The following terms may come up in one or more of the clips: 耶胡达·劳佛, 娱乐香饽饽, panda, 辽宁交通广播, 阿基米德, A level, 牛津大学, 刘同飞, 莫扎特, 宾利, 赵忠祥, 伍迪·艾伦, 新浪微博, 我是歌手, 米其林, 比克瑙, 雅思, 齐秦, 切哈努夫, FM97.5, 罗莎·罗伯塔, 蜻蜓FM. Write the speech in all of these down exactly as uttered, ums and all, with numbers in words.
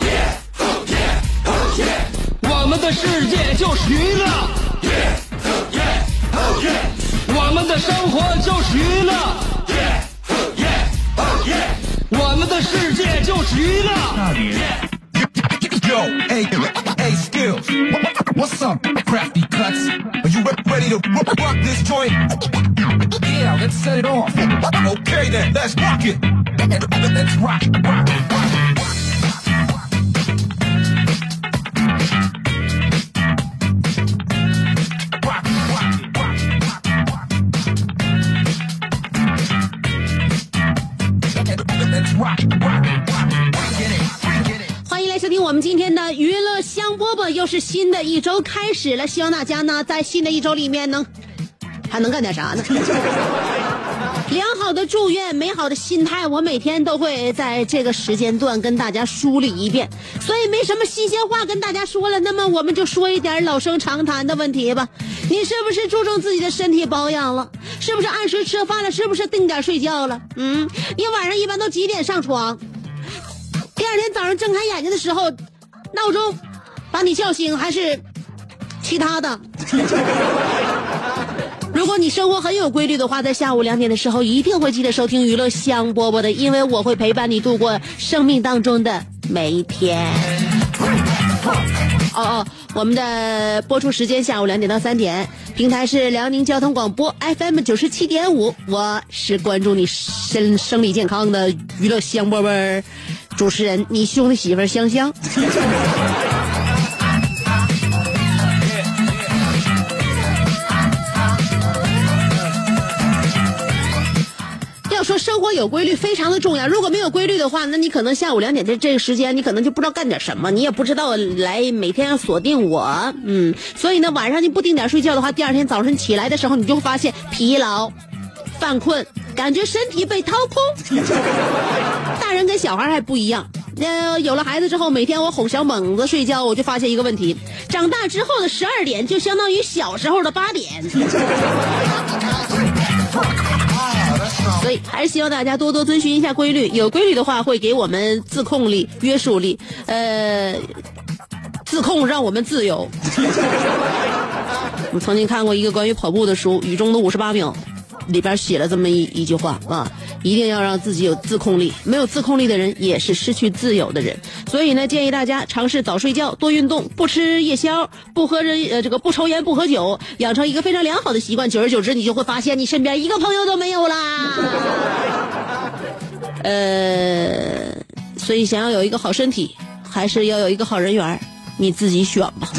yeah, oh yeah, oh yeah. 我们的世界就是娱乐， yeah, oh yeah, oh yeah. 我们的生活就是娱乐， yeah, oh yeah, oh yeah. 我们的世界就是娱乐。Yeah. Yo, hey, hey, skills. What's up, crafty cuts? Are you ready to rock this joint? Yeah, let's set it off. Okay then, let's rock it. Let's rock, rock, rock. 我们今天的娱乐香饽饽又是新的一周开始了，希望大家呢在新的一周里面呢还能干点啥呢？良好的祝愿，美好的心态，我每天都会在这个时间段跟大家梳理一遍，所以没什么新鲜话跟大家说了。那么我们就说一点老生常谈的问题吧。你是不是注重自己的身体保养了？是不是按时吃饭了？是不是定点睡觉了？嗯，你晚上一般都几点上床？第二天早上睁开眼睛的时候，闹钟把你叫醒还是其他的？如果你生活很有规律的话，在下午两点的时候一定会记得收听娱乐香饽饽的，因为我会陪伴你度过生命当中的每一天。哦哦，我们的播出时间下午两点到三点，平台是辽宁交通广播 F M 九十七点五，我是关注你身生理健康的娱乐香饽饽主持人，你兄弟媳妇香香。要说生活有规律非常的重要，如果没有规律的话，那你可能下午两点这这个时间你可能就不知道干点什么，你也不知道来每天要锁定我。嗯，所以呢晚上你不定点睡觉的话，第二天早晨起来的时候你就会发现疲劳犯困，感觉身体被掏空。大人跟小孩还不一样，呃，有了孩子之后，每天我哄小猛子睡觉，我就发现一个问题：长大之后的十二点就相当于小时候的八点。所以还是希望大家多多遵循一下规律，有规律的话会给我们自控力、约束力，呃，自控让我们自由。我曾经看过一个关于跑步的书，《雨中的五十八秒》。里边写了这么一一句话啊，一定要让自己有自控力，没有自控力的人也是失去自由的人。所以呢，建议大家尝试早睡觉、多运动、不吃夜宵、不喝人呃这个不抽烟、不喝酒，养成一个非常良好的习惯。久而久之，你就会发现你身边一个朋友都没有啦。呃，所以想要有一个好身体，还是要有一个好人缘，你自己选吧。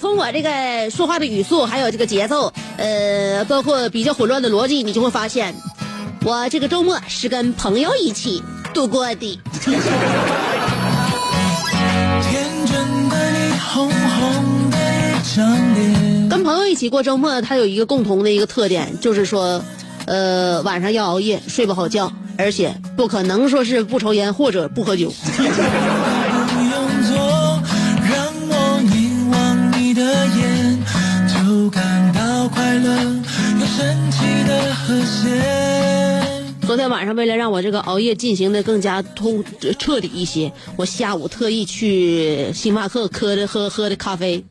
从我这个说话的语速，还有这个节奏，呃，包括比较混乱的逻辑，你就会发现，我这个周末是跟朋友一起度过的。天真的你，红红的长脸。跟朋友一起过周末，它有一个共同的一个特点，就是说，呃，晚上要熬夜，睡不好觉，而且不可能说是不抽烟或者不喝酒。昨天晚上为了让我这个熬夜进行的更加通彻底一些，我下午特意去星巴克喝的喝喝的咖啡。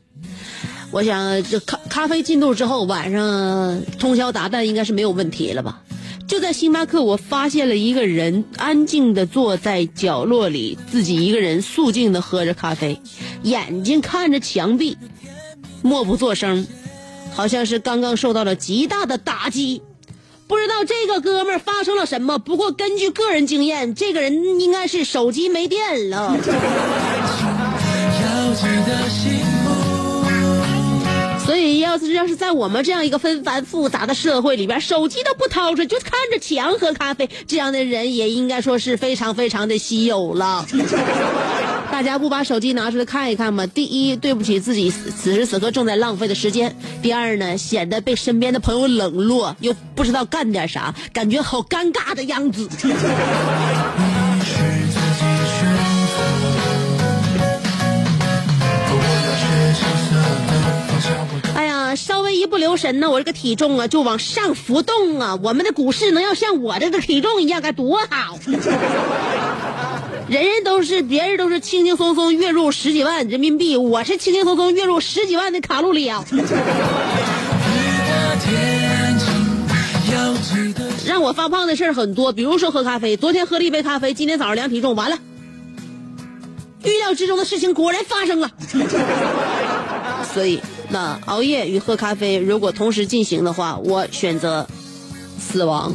我想这咖咖啡进肚之后，晚上通宵达旦应该是没有问题了吧。就在星巴克，我发现了一个人安静的坐在角落里，自己一个人肃静的喝着咖啡，眼睛看着墙壁，默不作声，好像是刚刚受到了极大的打击。不知道这个哥们儿发生了什么，不过根据个人经验，这个人应该是手机没电了。所以要的是，要是在我们这样一个纷繁复杂的社会里边，手机都不掏着就看着墙喝咖啡，这样的人也应该说是非常非常的稀有了。大家不把手机拿出来看一看吗？第一，对不起自己此时此刻正在浪费的时间；第二呢，显得被身边的朋友冷落，又不知道干点啥，感觉好尴尬的样子。哎呀，稍微一不留神呢，我这个体重啊就往上浮动啊。我们的股市能要像我这个体重一样该多好。人人都是，别人都是轻轻松松月入十几万人民币，我是轻轻松松月入十几万的卡路里啊。让我发胖的事儿很多，比如说喝咖啡，昨天喝了一杯咖啡，今天早上量体重，完了，预料之中的事情果然发生了。所以那熬夜与喝咖啡如果同时进行的话，我选择死亡。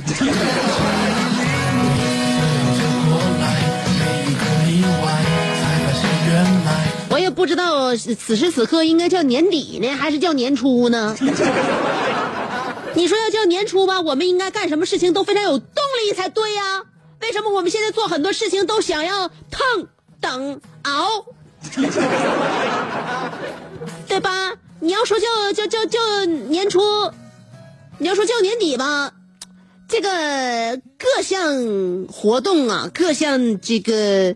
我也不知道此时此刻应该叫年底呢还是叫年初呢。你说要叫年初吧，我们应该干什么事情都非常有动力才对呀，为什么我们现在做很多事情都想要蹭等熬？对吧？你要说叫叫叫叫年初，你要说叫年底吧，这个各项活动啊，各项这个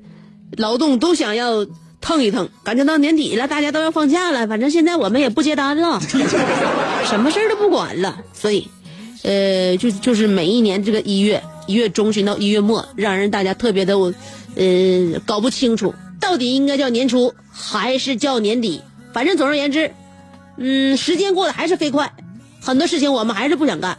劳动都想要蹭一蹭，感觉到年底了，大家都要放假了，反正现在我们也不接单了，什么事儿都不管了，所以，呃，就就是每一年这个一月一月中旬到一月末，让人大家特别的我，呃，搞不清楚到底应该叫年初还是叫年底。反正总而言之，嗯，时间过得还是飞快，很多事情我们还是不想干。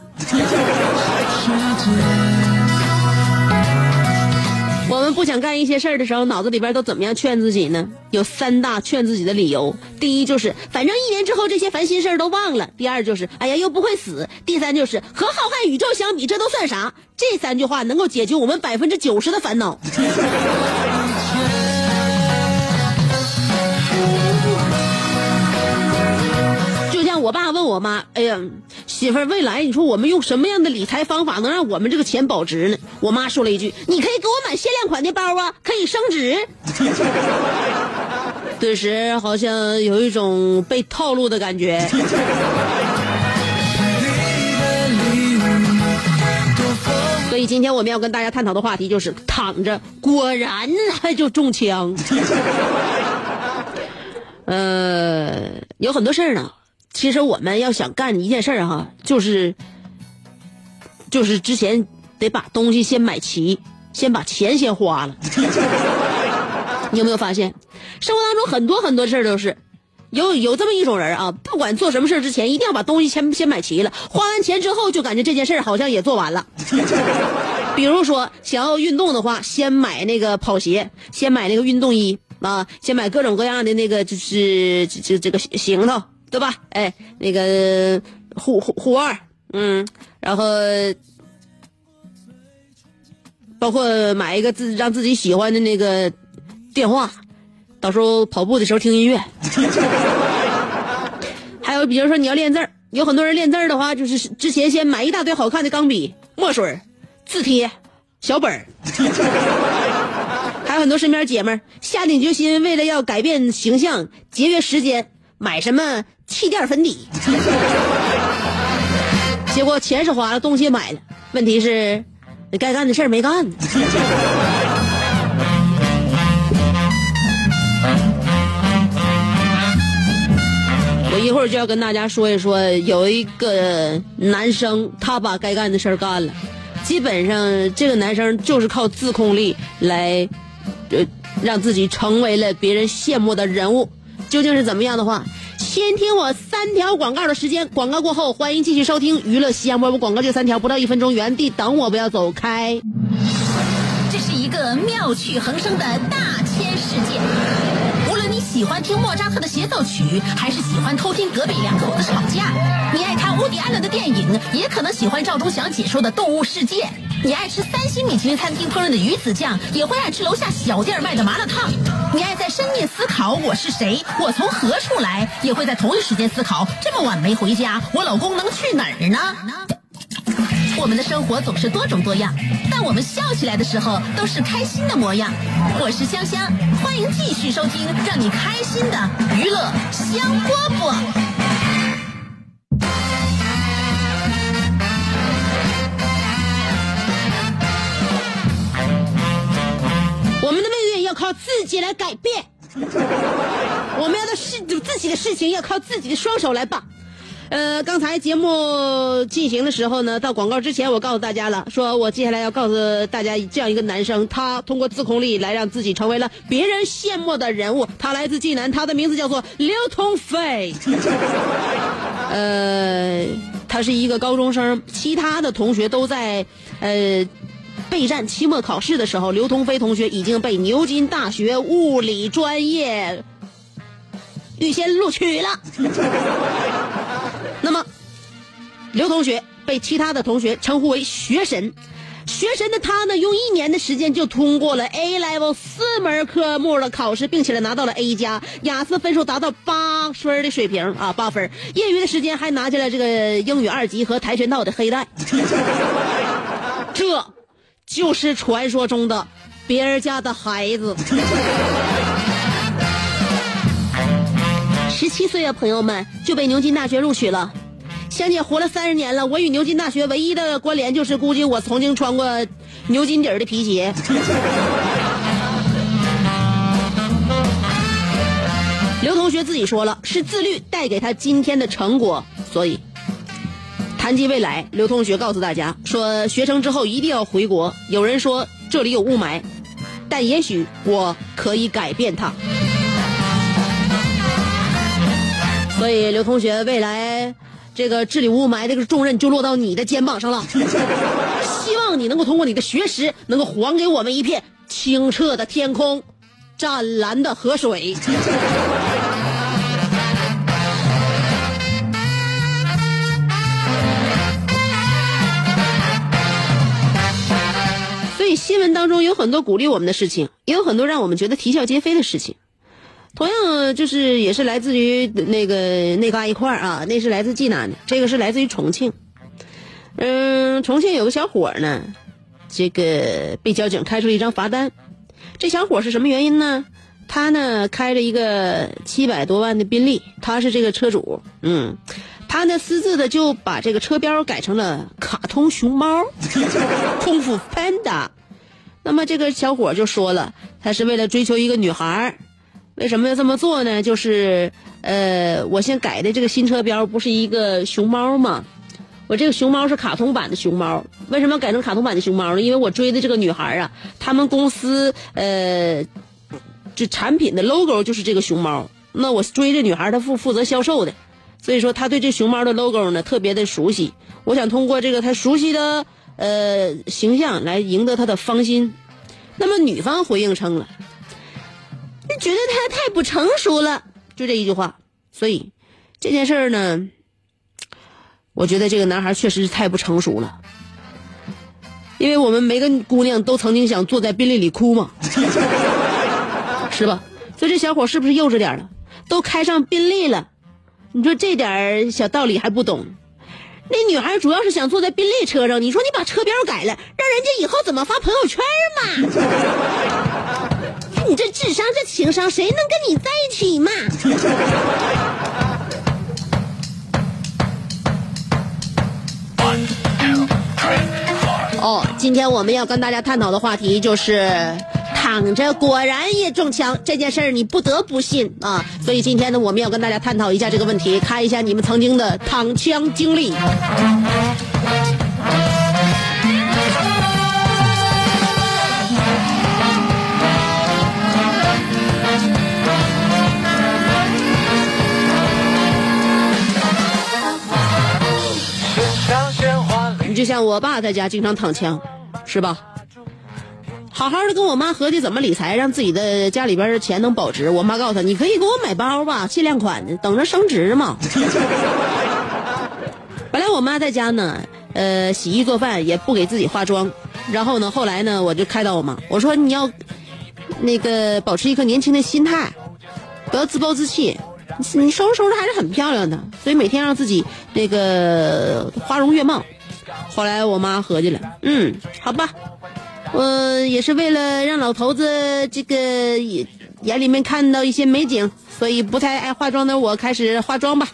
我们不想干一些事儿的时候，脑子里边都怎么样劝自己呢？有三大劝自己的理由。第一就是反正一年之后这些烦心事儿都忘了。第二就是哎呀又不会死。第三就是和浩瀚宇宙相比这都算啥？这三句话能够解决我们百分之九十的烦恼。我爸问我妈，哎呀媳妇儿，未来你说我们用什么样的理财方法能让我们这个钱保值呢？我妈说了一句，你可以给我买限量款的包啊，可以升值。顿时好像有一种被套路的感觉。所以今天我们要跟大家探讨的话题就是躺着果然还就中枪。呃有很多事儿呢，其实我们要想干一件事儿哈，就是就是之前得把东西先买齐，先把钱先花了。你有没有发现生活当中很多很多事儿都是有有这么一种人啊，不管做什么事之前一定要把东西先先买齐了，花完钱之后就感觉这件事儿好像也做完了。比如说想要运动的话，先买那个跑鞋，先买那个运动衣啊，先买各种各样的那个就是这这个行头，对吧？哎，那个护护护腕，嗯，然后包括买一个自让自己喜欢的那个电话，到时候跑步的时候听音乐。还有比如说你要练字儿，有很多人练字儿的话，就是之前先买一大堆好看的钢笔、墨水、字帖、小本儿。还有很多身边姐们儿下定决心，为了要改变形象、节约时间，买什么气垫粉底。结果钱是花了，东西买了，问题是你该干的事儿没干。我一会儿就要跟大家说一说，有一个男生他把该干的事儿干了，基本上这个男生就是靠自控力来、呃、让自己成为了别人羡慕的人物。究竟是怎么样的话，先听我三条广告的时间，广告过后欢迎继续收听娱乐西洋波波，广告这三条不到一分钟，原地等我，不要走开。这是一个妙趣横生的大千世界，无论你喜喜欢听莫扎特的协奏曲，还是喜欢偷听隔壁两口子吵架？你爱看乌迪安伦的电影，也可能喜欢赵忠祥解说的《动物世界》。你爱吃三星米其林餐厅烹饪的鱼子酱，也会爱吃楼下小店卖的麻辣烫。你爱在深夜思考我是谁，我从何处来，也会在同一时间思考这么晚没回家，我老公能去哪儿呢？我们的生活总是多种多样，但我们笑起来的时候都是开心的模样。我是香香，欢迎继续收听让你开心的娱乐香饽饽。我们的命运要靠自己来改变，我们要的事自己的事情要靠自己的双手来办。呃，刚才节目进行的时候呢，到广告之前我告诉大家了，说我接下来要告诉大家这样一个男生，他通过自控力来让自己成为了别人羡慕的人物。他来自济南，他的名字叫做刘同飞。呃，他是一个高中生，其他的同学都在呃。备战期末考试的时候，刘同飞同学已经被牛津大学物理专业预先录取了。那么刘同学被其他的同学称呼为学神，学神的他呢，用一年的时间就通过了 A level 四门科目的考试，并且呢拿到了 A 加，雅思分数达到八分的水平啊，八分。业余的时间还拿下了这个英语二级和跆拳道的黑带。这就是传说中的别人家的孩子。十七岁啊，朋友们就被牛津大学录取了。香姐活了三十年了，我与牛津大学唯一的关联就是，估计我曾经穿过牛津底儿的皮鞋。刘同学自己说了，是自律带给他今天的成果，所以。谈及未来，刘同学告诉大家说，学成之后一定要回国。有人说这里有雾霾，但也许我可以改变它。所以刘同学，未来这个治理雾霾这个重任就落到你的肩膀上了。希望你能够通过你的学识，能够还给我们一片清澈的天空，湛蓝的河水。新闻当中有很多鼓励我们的事情，也有很多让我们觉得啼笑皆非的事情。同样就是也是来自于那个那嘎一块啊，那是来自济南的，这个是来自于重庆。嗯，重庆有个小伙呢，这个被交警开出了一张罚单。这小伙是什么原因呢？他呢开着一个七百多万的宾利，他是这个车主，嗯，他呢私自的就把这个车标改成了卡通熊猫，空腹 panda。那么这个小伙就说了，他是为了追求一个女孩，为什么要这么做呢？就是呃，我先改的这个新车标不是一个熊猫吗？我这个熊猫是卡通版的熊猫，为什么要改成卡通版的熊猫呢？因为我追的这个女孩啊，他们公司呃，这产品的 logo 就是这个熊猫，那我追这女孩，她负负责销售的，所以说他对这熊猫的 logo 呢特别的熟悉。我想通过这个他熟悉的呃，形象来赢得他的芳心。那么女方回应称了，你觉得他太不成熟了，就这一句话。所以这件事儿呢，我觉得这个男孩确实是太不成熟了，因为我们每个姑娘都曾经想坐在宾利里哭嘛，是吧？所以这小伙是不是幼稚点了？都开上宾利了，你说这点小道理还不懂？那女孩主要是想坐在宾利车上，你说你把车标改了，让人家以后怎么发朋友圈嘛？你这智商这情商，谁能跟你在一起嘛？哦，今天我们要跟大家探讨的话题就是躺着果然也中枪这件事儿，你不得不信啊！所以今天呢，我们要跟大家探讨一下这个问题，看一下你们曾经的躺枪经历。你就像我爸在家经常躺枪，是吧？好好的跟我妈合计怎么理财，让自己的家里边的钱能保值。我妈告诉她，你可以给我买包吧，限量款，等着升值嘛。本来我妈在家呢，呃，洗衣做饭也不给自己化妆，然后呢，后来呢，我就开导我妈，我说你要那个保持一个年轻的心态，不要自暴自弃。你收拾收拾还是很漂亮的，所以每天让自己那个花容月貌。后来我妈合计了，嗯，好吧，我也是为了让老头子这个眼里面看到一些美景，所以不太爱化妆的我开始化妆吧。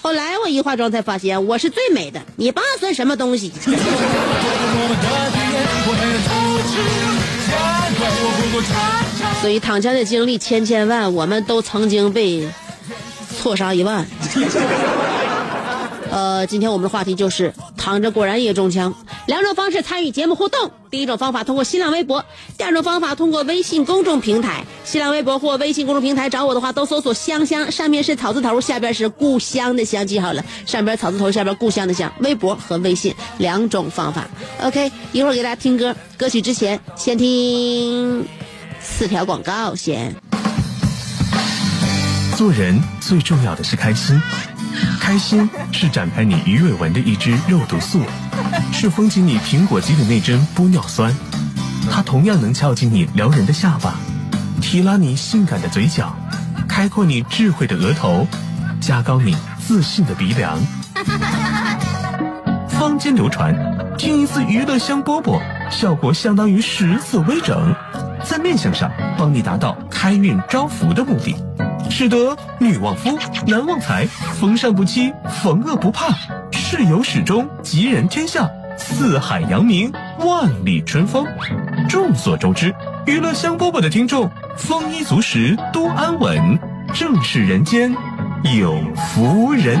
后来我一化妆才发现我是最美的，你爸算什么东西？所以躺枪的经历千千万，我们都曾经被错杀一万。呃，今天我们的话题就是躺着果然也中枪。两种方式参与节目互动，第一种方法通过新浪微博，第二种方法通过微信公众平台。新浪微博或微信公众平台找我的话，都搜索香香，上面是草字头，下边是故乡的香，记好了，上边草字头，下边故乡的乡。微博和微信两种方法。 OK， 一会儿给大家听歌，歌曲之前先听四条广告先。做人最重要的是开心，开心是展开你鱼尾纹的一支肉毒素，是封紧你苹果肌的那针玻尿酸，它同样能翘起你撩人的下巴，提拉你性感的嘴角，开阔你智慧的额头，加高你自信的鼻梁。坊间流传，听一次娱乐香饽饽效果相当于十次微整，在面相上帮你达到开运招福的目的，使得女旺夫，男旺财，逢善不欺，逢恶不怕，事有始终，吉人天下，四海扬名，万里春风。众所周知，娱乐香饽饽的听众丰衣足食，都安稳，正是人间有福人。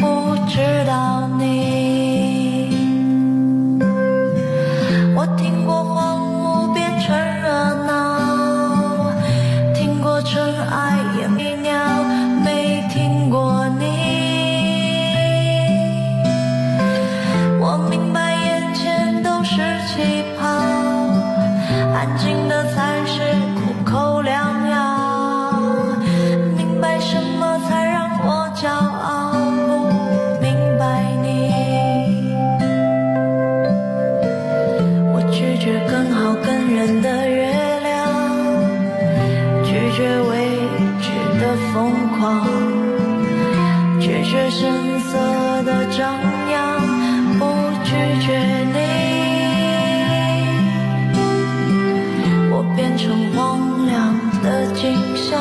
不知道你。我听过荒芜变成热闹，听过尘埃也迷鸟，没听过你。我明白眼前都是气泡，安静的才是苦口良药。什么才让我骄傲？不明白你。我拒绝更好更圆的月亮，拒绝未知的疯狂，拒绝声色的张扬，不拒绝你。我变成荒凉的景象，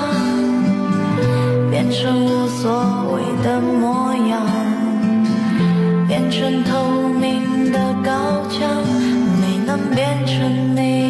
变成无所谓的模样，变成透明的高墙，没能变成你。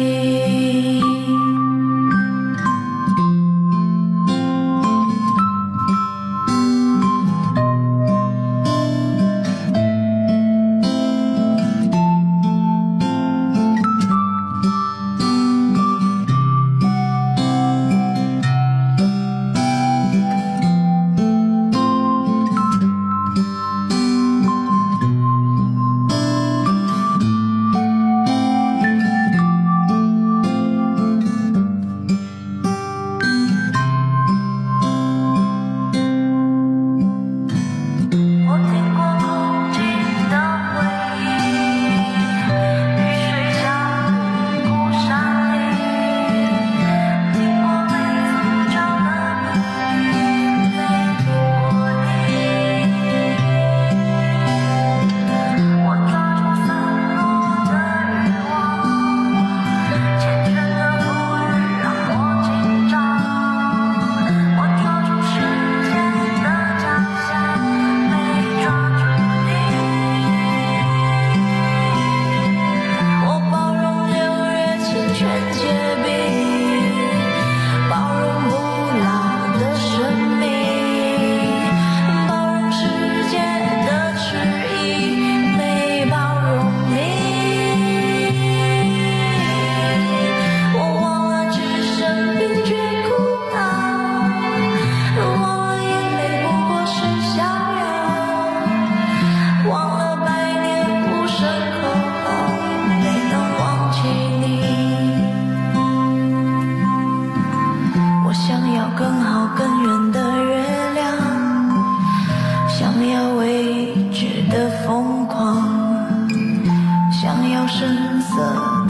色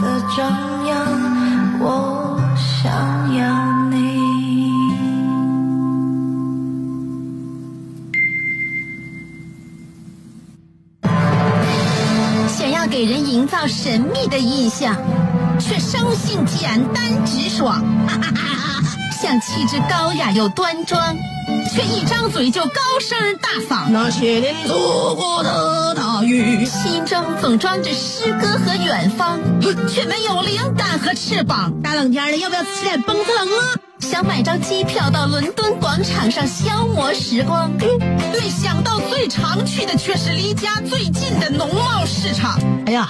的张扬，我想要你。想要给人营造神秘的印象，却生性简单直爽，哈哈哈哈，像气质高雅又端庄，却一张嘴就高声大嗓。那些年错过的大雨，心中总装着诗歌和远方，却没有灵感和翅膀。大冷天的，要不要吃点蹦特啊？想买张机票到伦敦广场上消磨时光，没想到最常去的却是离家最近的农贸市场。哎呀，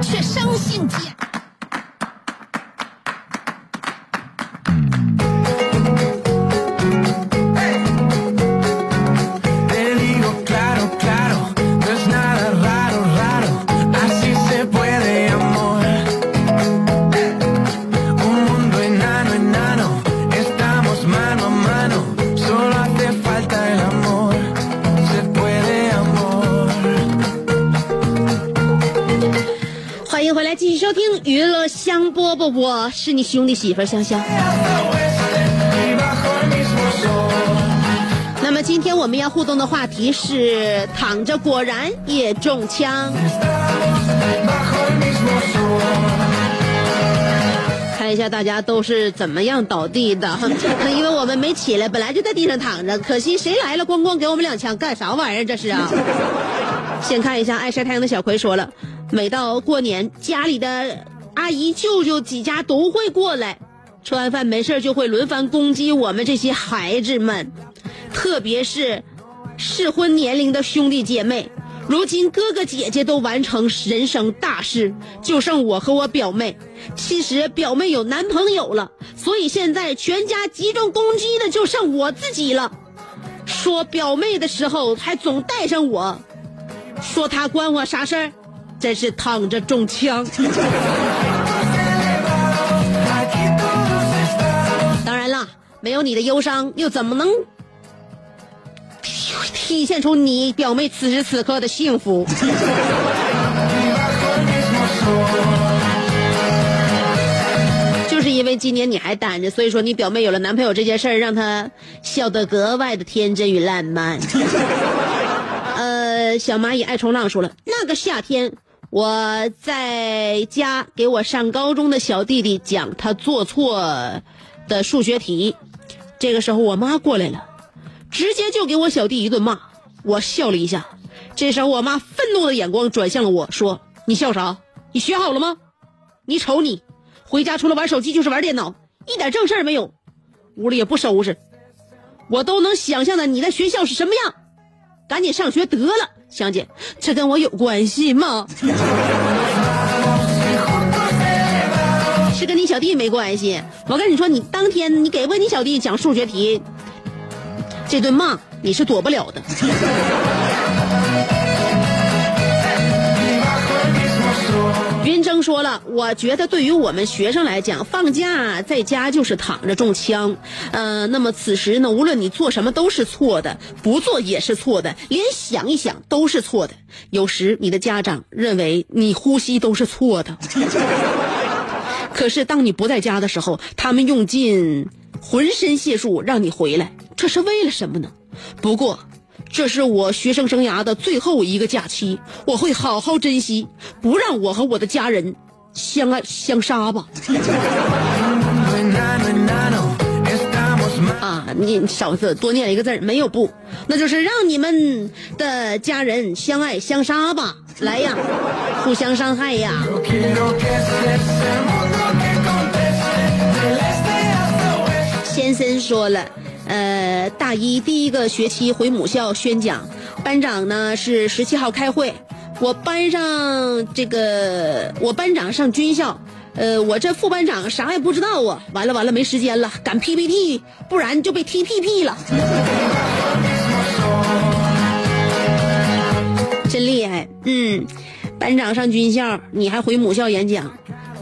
却生性简。娱乐香饽饽，我是你兄弟媳妇香香。那么今天我们要互动的话题是躺着果然也中枪。看一下大家都是怎么样倒地的，因为我们没起来，本来就在地上躺着，可惜谁来了咣咣给我们两枪，干啥玩意儿这是啊。先看一下爱晒太阳的小葵说了，每到过年家里的阿姨舅舅几家都会过来，吃完饭没事就会轮番攻击我们这些孩子们，特别是适婚年龄的兄弟姐妹。如今哥哥姐姐都完成人生大事，就剩我和我表妹。其实表妹有男朋友了，所以现在全家集中攻击的就剩我自己了。说表妹的时候还总带上我，说她关我啥事儿，真是躺着中枪。当然了，没有你的忧伤又怎么能体现出你表妹此时此刻的幸福。就是因为今年你还单着，所以说你表妹有了男朋友这件事儿，让她笑得格外的天真与烂漫。呃，小蚂蚁爱冲浪说了，那个夏天我在家给我上高中的小弟弟讲他做错的数学题，这个时候我妈过来了，直接就给我小弟一顿骂，我笑了一下，这时候我妈愤怒的眼光转向了我，说你笑啥，你学好了吗？你瞅你回家除了玩手机就是玩电脑，一点正事没有，屋里也不收拾，我都能想象的你在学校是什么样，赶紧上学得了。香姐，这跟我有关系吗？是跟你小弟没关系。我跟你说，你当天你给问你小弟讲数学题，这顿骂你是躲不了的。云峥说了，我觉得对于我们学生来讲，放假在家就是躺着中枪。呃，那么此时呢，无论你做什么都是错的，不做也是错的，连想一想都是错的。有时你的家长认为你呼吸都是错的，可是当你不在家的时候，他们用尽浑身解数让你回来，这是为了什么呢？不过这是我学生生涯的最后一个假期，我会好好珍惜，不让我和我的家人相爱相杀吧。啊，你少字多念了一个字，没有不，那就是让你们的家人相爱相杀吧，来呀，互相伤害呀。先生说了，呃，大一第一个学期回母校宣讲，班长呢是十七号开会，我班上这个我班长上军校，呃，我这副班长啥也不知道啊。完了完了，没时间了，赶 P P T， 不然就被 T P P 了。真厉害，嗯，班长上军校，你还回母校演讲，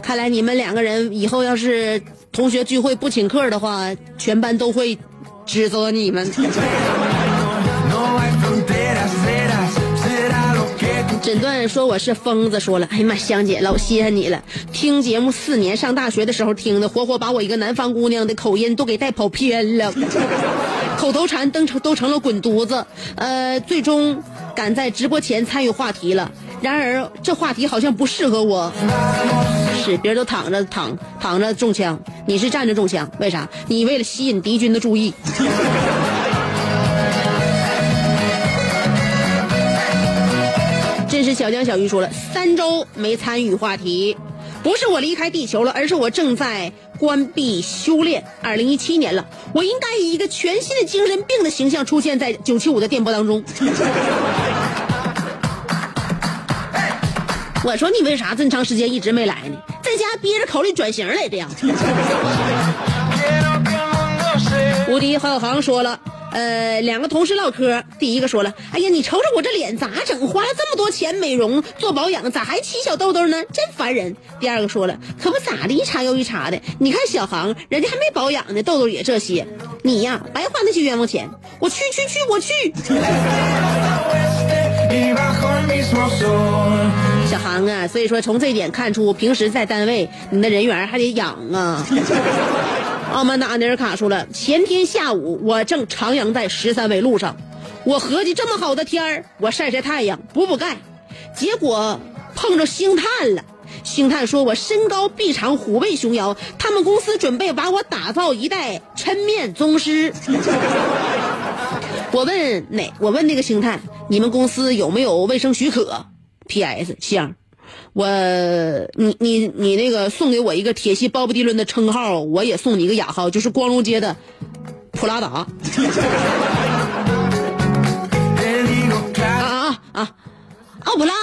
看来你们两个人以后要是同学聚会不请客的话，全班都会指责你们。诊断说我是疯子说了，哎呀妈，香姐，老稀罕你了，听节目四年，上大学的时候听的，活活把我一个南方姑娘的口音都给带跑偏了。口头禅都成都成了滚犊子，呃最终赶在直播前参与话题了，然而这话题好像不适合我。是别人都躺着躺躺着中枪，你是站着中枪，为啥？你为了吸引敌军的注意。真是小江小鱼说了，三周没参与话题，不是我离开地球了，而是我正在关闭修炼。二零一七年了，我应该以一个全新的精神病的形象出现在九七五的电波当中。我说你为啥这么长时间一直没来呢？在家憋着考虑转型来这样。无敌郝小航说了。呃，两个同事唠嗑，第一个说了，哎呀，你瞅瞅我这脸咋整，花了这么多钱美容做保养，咋还起小痘痘呢，真烦人。第二个说了，可不咋的，一茬又一茬的，你看小航人家还没保养呢，痘痘也这些，你呀白花那些冤枉钱，我去去去我去。小航啊，所以说从这一点看出，平时在单位你的人缘还得养啊。奥曼达安德尔卡说了，前天下午我正徜徉在十三纬路上，我合计这么好的天儿，我晒晒太阳补补钙，结果碰着星探了。星探说我身高臂长虎背熊腰，他们公司准备把我打造一代抻面宗师。我问哪我问那个星探，你们公司有没有卫生许可 ？P S 香。我你你你那个送给我一个铁西鲍勃迪伦的称号，我也送你一个雅号，就是光荣街的普拉达。啊啊啊！奥普拉，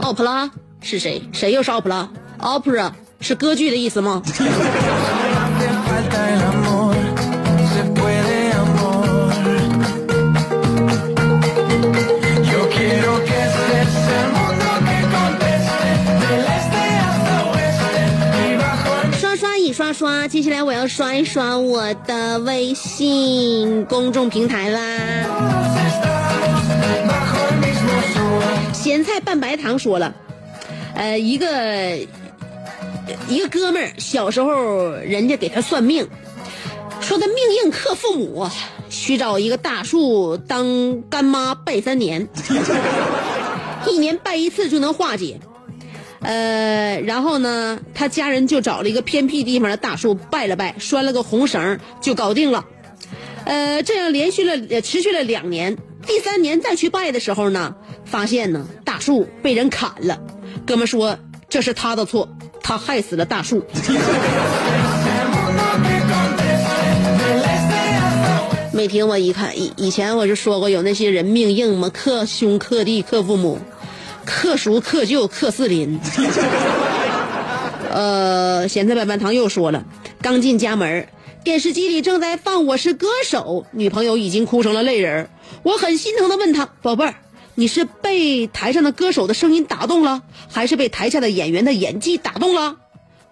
奥普拉是谁？谁又是奥普拉 ？Opera 是歌剧的意思吗？刷刷，接下来我要刷一刷我的微信公众平台啦。咸菜拌白糖说了，呃，一个一个哥们儿小时候人家给他算命，说他命硬克父母，需找一个大树当干妈拜三年，一年拜一次就能化解。呃，然后呢，他家人就找了一个偏僻地方的大树拜了拜，拴了个红绳就搞定了。呃，这样连续了持续了两年，第三年再去拜的时候呢，发现呢大树被人砍了。哥们说这是他的错，他害死了大树。每天我一看，以以前我就说过有那些人命硬嘛，克兄克弟克父母。克叔克舅克四邻。呃咸菜白饭堂又说了，刚进家门，电视机里正在放《我是歌手》，女朋友已经哭成了泪人，我很心疼的问她，宝贝儿，你是被台上的歌手的声音打动了，还是被台下的演员的演技打动了？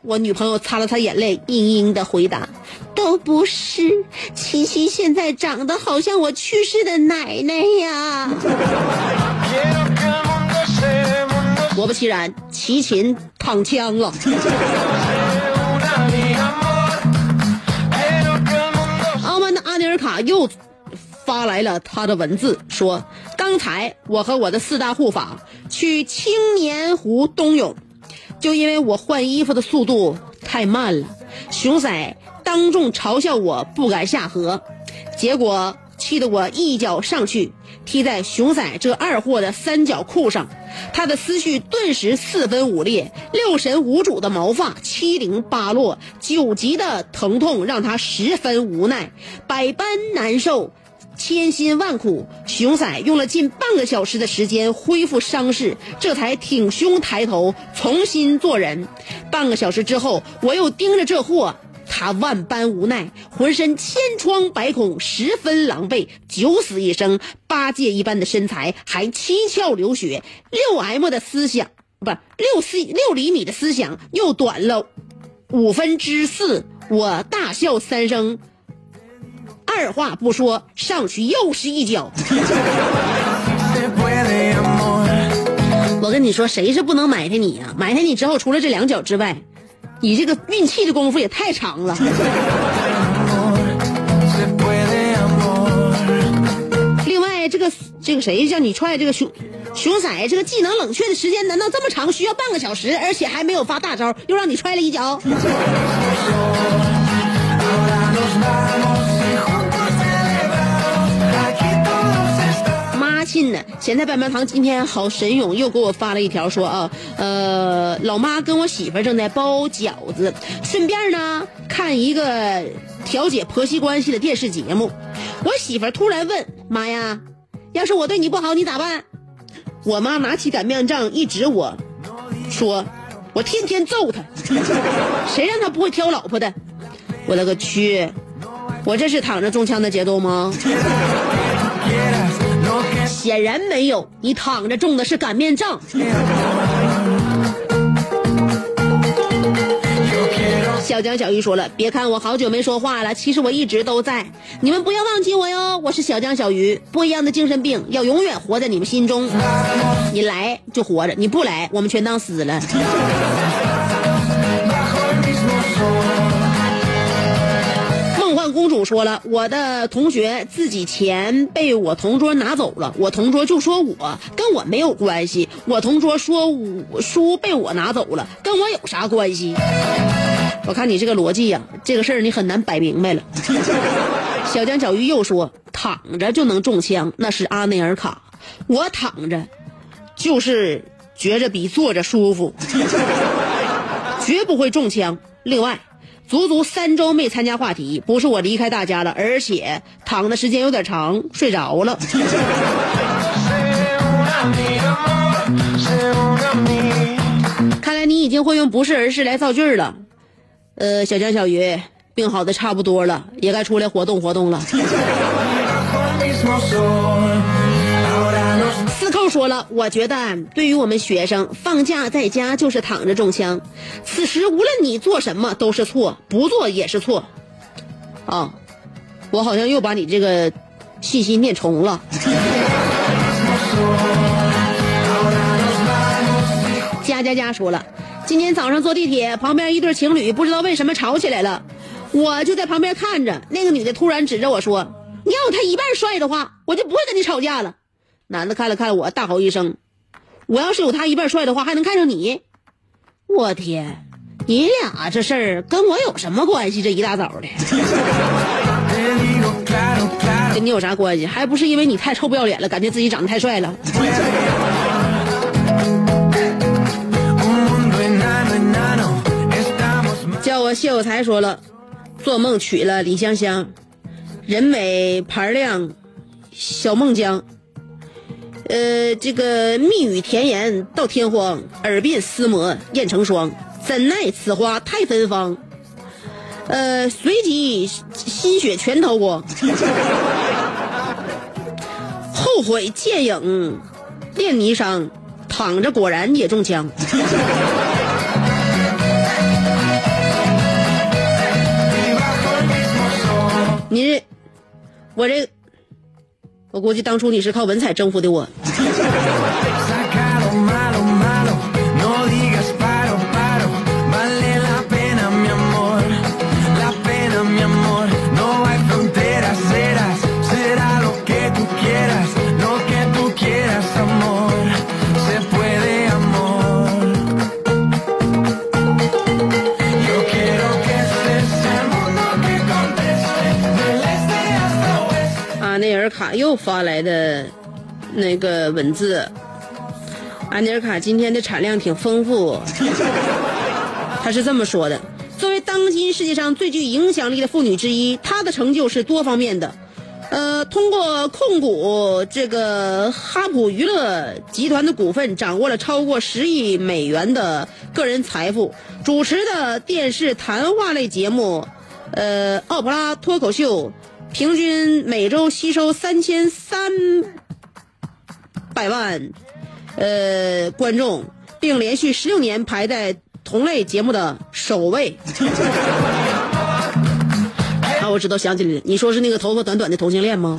我女朋友擦了擦眼泪，阴阴的回答，都不是，琪琪现在长得好像我去世的奶奶呀。果不其然，齐秦躺枪了。奥曼的阿尼尔卡又发来了他的文字，说刚才我和我的四大护法去青年湖冬泳，就因为我换衣服的速度太慢了，熊仔当众嘲笑我不敢下河，结果气得我一脚上去踢在熊仔这二货的三角裤上，他的思绪顿时四分五裂，六神无主的毛发七零八落，九级的疼痛让他十分无奈，百般难受，千辛万苦，熊仔用了近半个小时的时间恢复伤势，这才挺胸抬头重新做人。半个小时之后，我又盯着这货，他万般无奈，浑身千疮百孔，十分狼狈，九死一生，八戒一般的身材，还七窍流血，六 M 的思想不六 C 六厘米的思想又短了五分之四。我大笑三声，二话不说上去又是一脚。我跟你说，谁是不能埋汰你啊？埋汰你之后，除了这两脚之外，你这个运气的功夫也太长了。另外这个这个谁叫你踹这个熊熊仔，这个技能冷却的时间难道这么长，需要半个小时，而且还没有发大招，又让你踹了一脚。信呢？咸菜棒棒糖今天好神勇，又给我发了一条说啊，呃，老妈跟我媳妇正在包饺子，顺便呢看一个调解婆媳关系的电视节目。我媳妇突然问：“妈呀，要是我对你不好，你咋办？”我妈拿起擀面杖一指我，说：“我天天揍他，谁让他不会挑老婆的？”我勒个去！我这是躺着中枪的节奏吗？显然没有，你躺着中的是擀面杖。小江小玉说了，别看我好久没说话了，其实我一直都在，你们不要忘记我哟，我是小江小鱼，不一样的精神病要永远活在你们心中，你来就活着，你不来我们全当死了。公主说了，我的同学自己钱被我同桌拿走了，我同桌就说我跟我没有关系，我同桌说我书被我拿走了，跟我有啥关系？我看你这个逻辑呀、啊，这个事儿你很难摆明白了。小江小鱼又说，躺着就能中枪，那是阿内尔卡，我躺着就是觉着比坐着舒服，绝不会中枪。另外足足三周没参加话题，不是我离开大家了，而且躺的时间有点长，睡着了。看来你已经会用不是而是来造句了。呃，小江小鱼病好的差不多了，也该出来活动活动了。司寇说了，我觉得对于我们学生，放假在家就是躺着中枪，此时无论你做什么都是错，不做也是错。啊，我好像又把你这个信息念重了。佳佳佳说了，今天早上坐地铁，旁边一对情侣不知道为什么吵起来了，我就在旁边看着，那个女的突然指着我说，你要他一半帅的话，我就不会跟你吵架了。男的看了看我，大吼一声，我要是有他一半帅的话，还能看上你？我天，你俩这事儿跟我有什么关系？这一大早的跟你有啥关系？还不是因为你太臭不要脸了，感觉自己长得太帅了。叫我谢有才说了，做梦娶了李香香，人美盘亮小孟姜，呃，这个蜜语甜言到天荒，耳鬓厮磨燕成霜，怎奈此花太芬芳，呃，随即心血全逃光，后悔剑影练霓裳，躺着果然也中枪。你这，我这。我估计当初你是靠文采征服的我。卡又发来的那个文字，安尼尔卡今天的产量挺丰富。他是这么说的，作为当今世界上最具影响力的妇女之一，她的成就是多方面的，呃，通过控股这个哈普娱乐集团的股份，掌握了超过十亿美元的个人财富，主持的电视谈话类节目，呃，奥普拉脱口秀，平均每周吸收三千三百万呃观众，并连续十六年排在同类节目的首位。啊，我知道，想起来了，你说是那个头发短短的同性恋吗？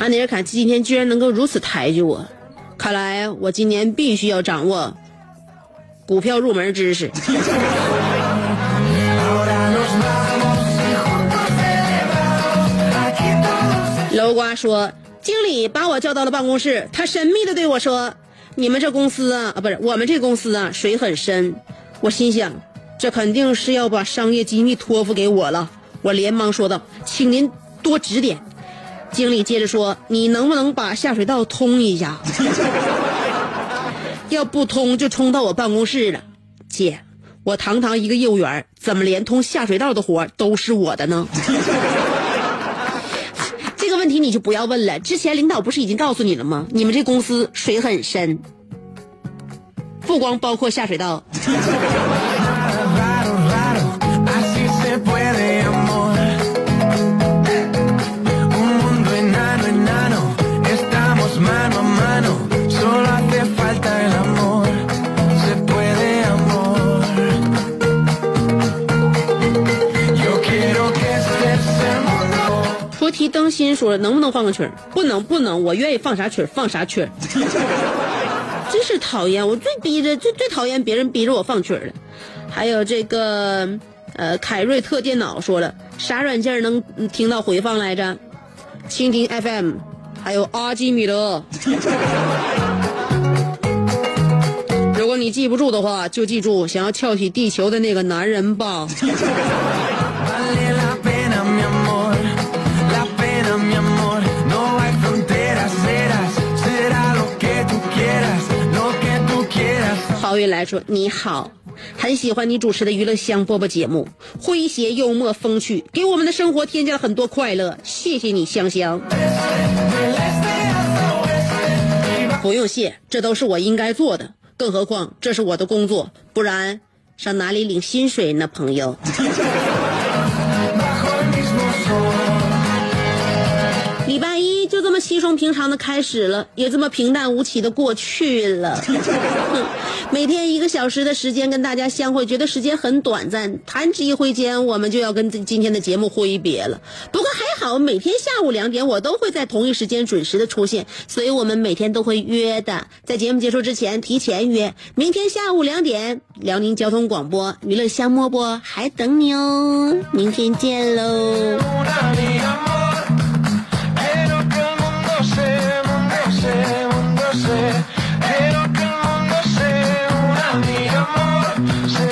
安德尔卡今天居然能够如此抬举我，看来我今年必须要掌握股票入门知识。楼瓜说，经理把我叫到了办公室，他神秘的对我说，你们这公司啊，啊不是我们这公司啊，水很深。我心想，这肯定是要把商业机密托付给我了。我连忙说道，请您多指点。经理接着说，你能不能把下水道通一下？要不通就冲到我办公室了。姐，我堂堂一个业务员，怎么连通下水道的活都是我的呢？问题你就不要问了，之前领导不是已经告诉你了吗？你们这公司水很深，不光包括下水道。提灯心说，能不能放个曲儿？不能不能，我愿意放啥曲儿放啥曲儿。真是讨厌，我最逼着最最讨厌别人逼着我放曲儿了。还有这个呃凯瑞特电脑说了，啥软件能听到回放来着？蜻蜓 F M， 还有阿基米德。如果你记不住的话，就记住想要翘起地球的那个男人吧。鲍玉来说，你好，很喜欢你主持的娱乐香饽饽节目，诙谐幽默风趣，给我们的生活添加了很多快乐，谢谢你香香。不用谢，这都是我应该做的，更何况这是我的工作，不然上哪里领薪水呢朋友。礼拜一就这么稀松平常的开始了，也这么平淡无奇的过去了。每天一个小时的时间跟大家相会，觉得时间很短暂，弹指一挥间我们就要跟今天的节目挥别了。不过还好，每天下午两点我都会在同一时间准时的出现，所以我们每天都会约的，在节目结束之前提前约。明天下午两点，辽宁交通广播娱乐香饽饽还等你哦，明天见喽。Say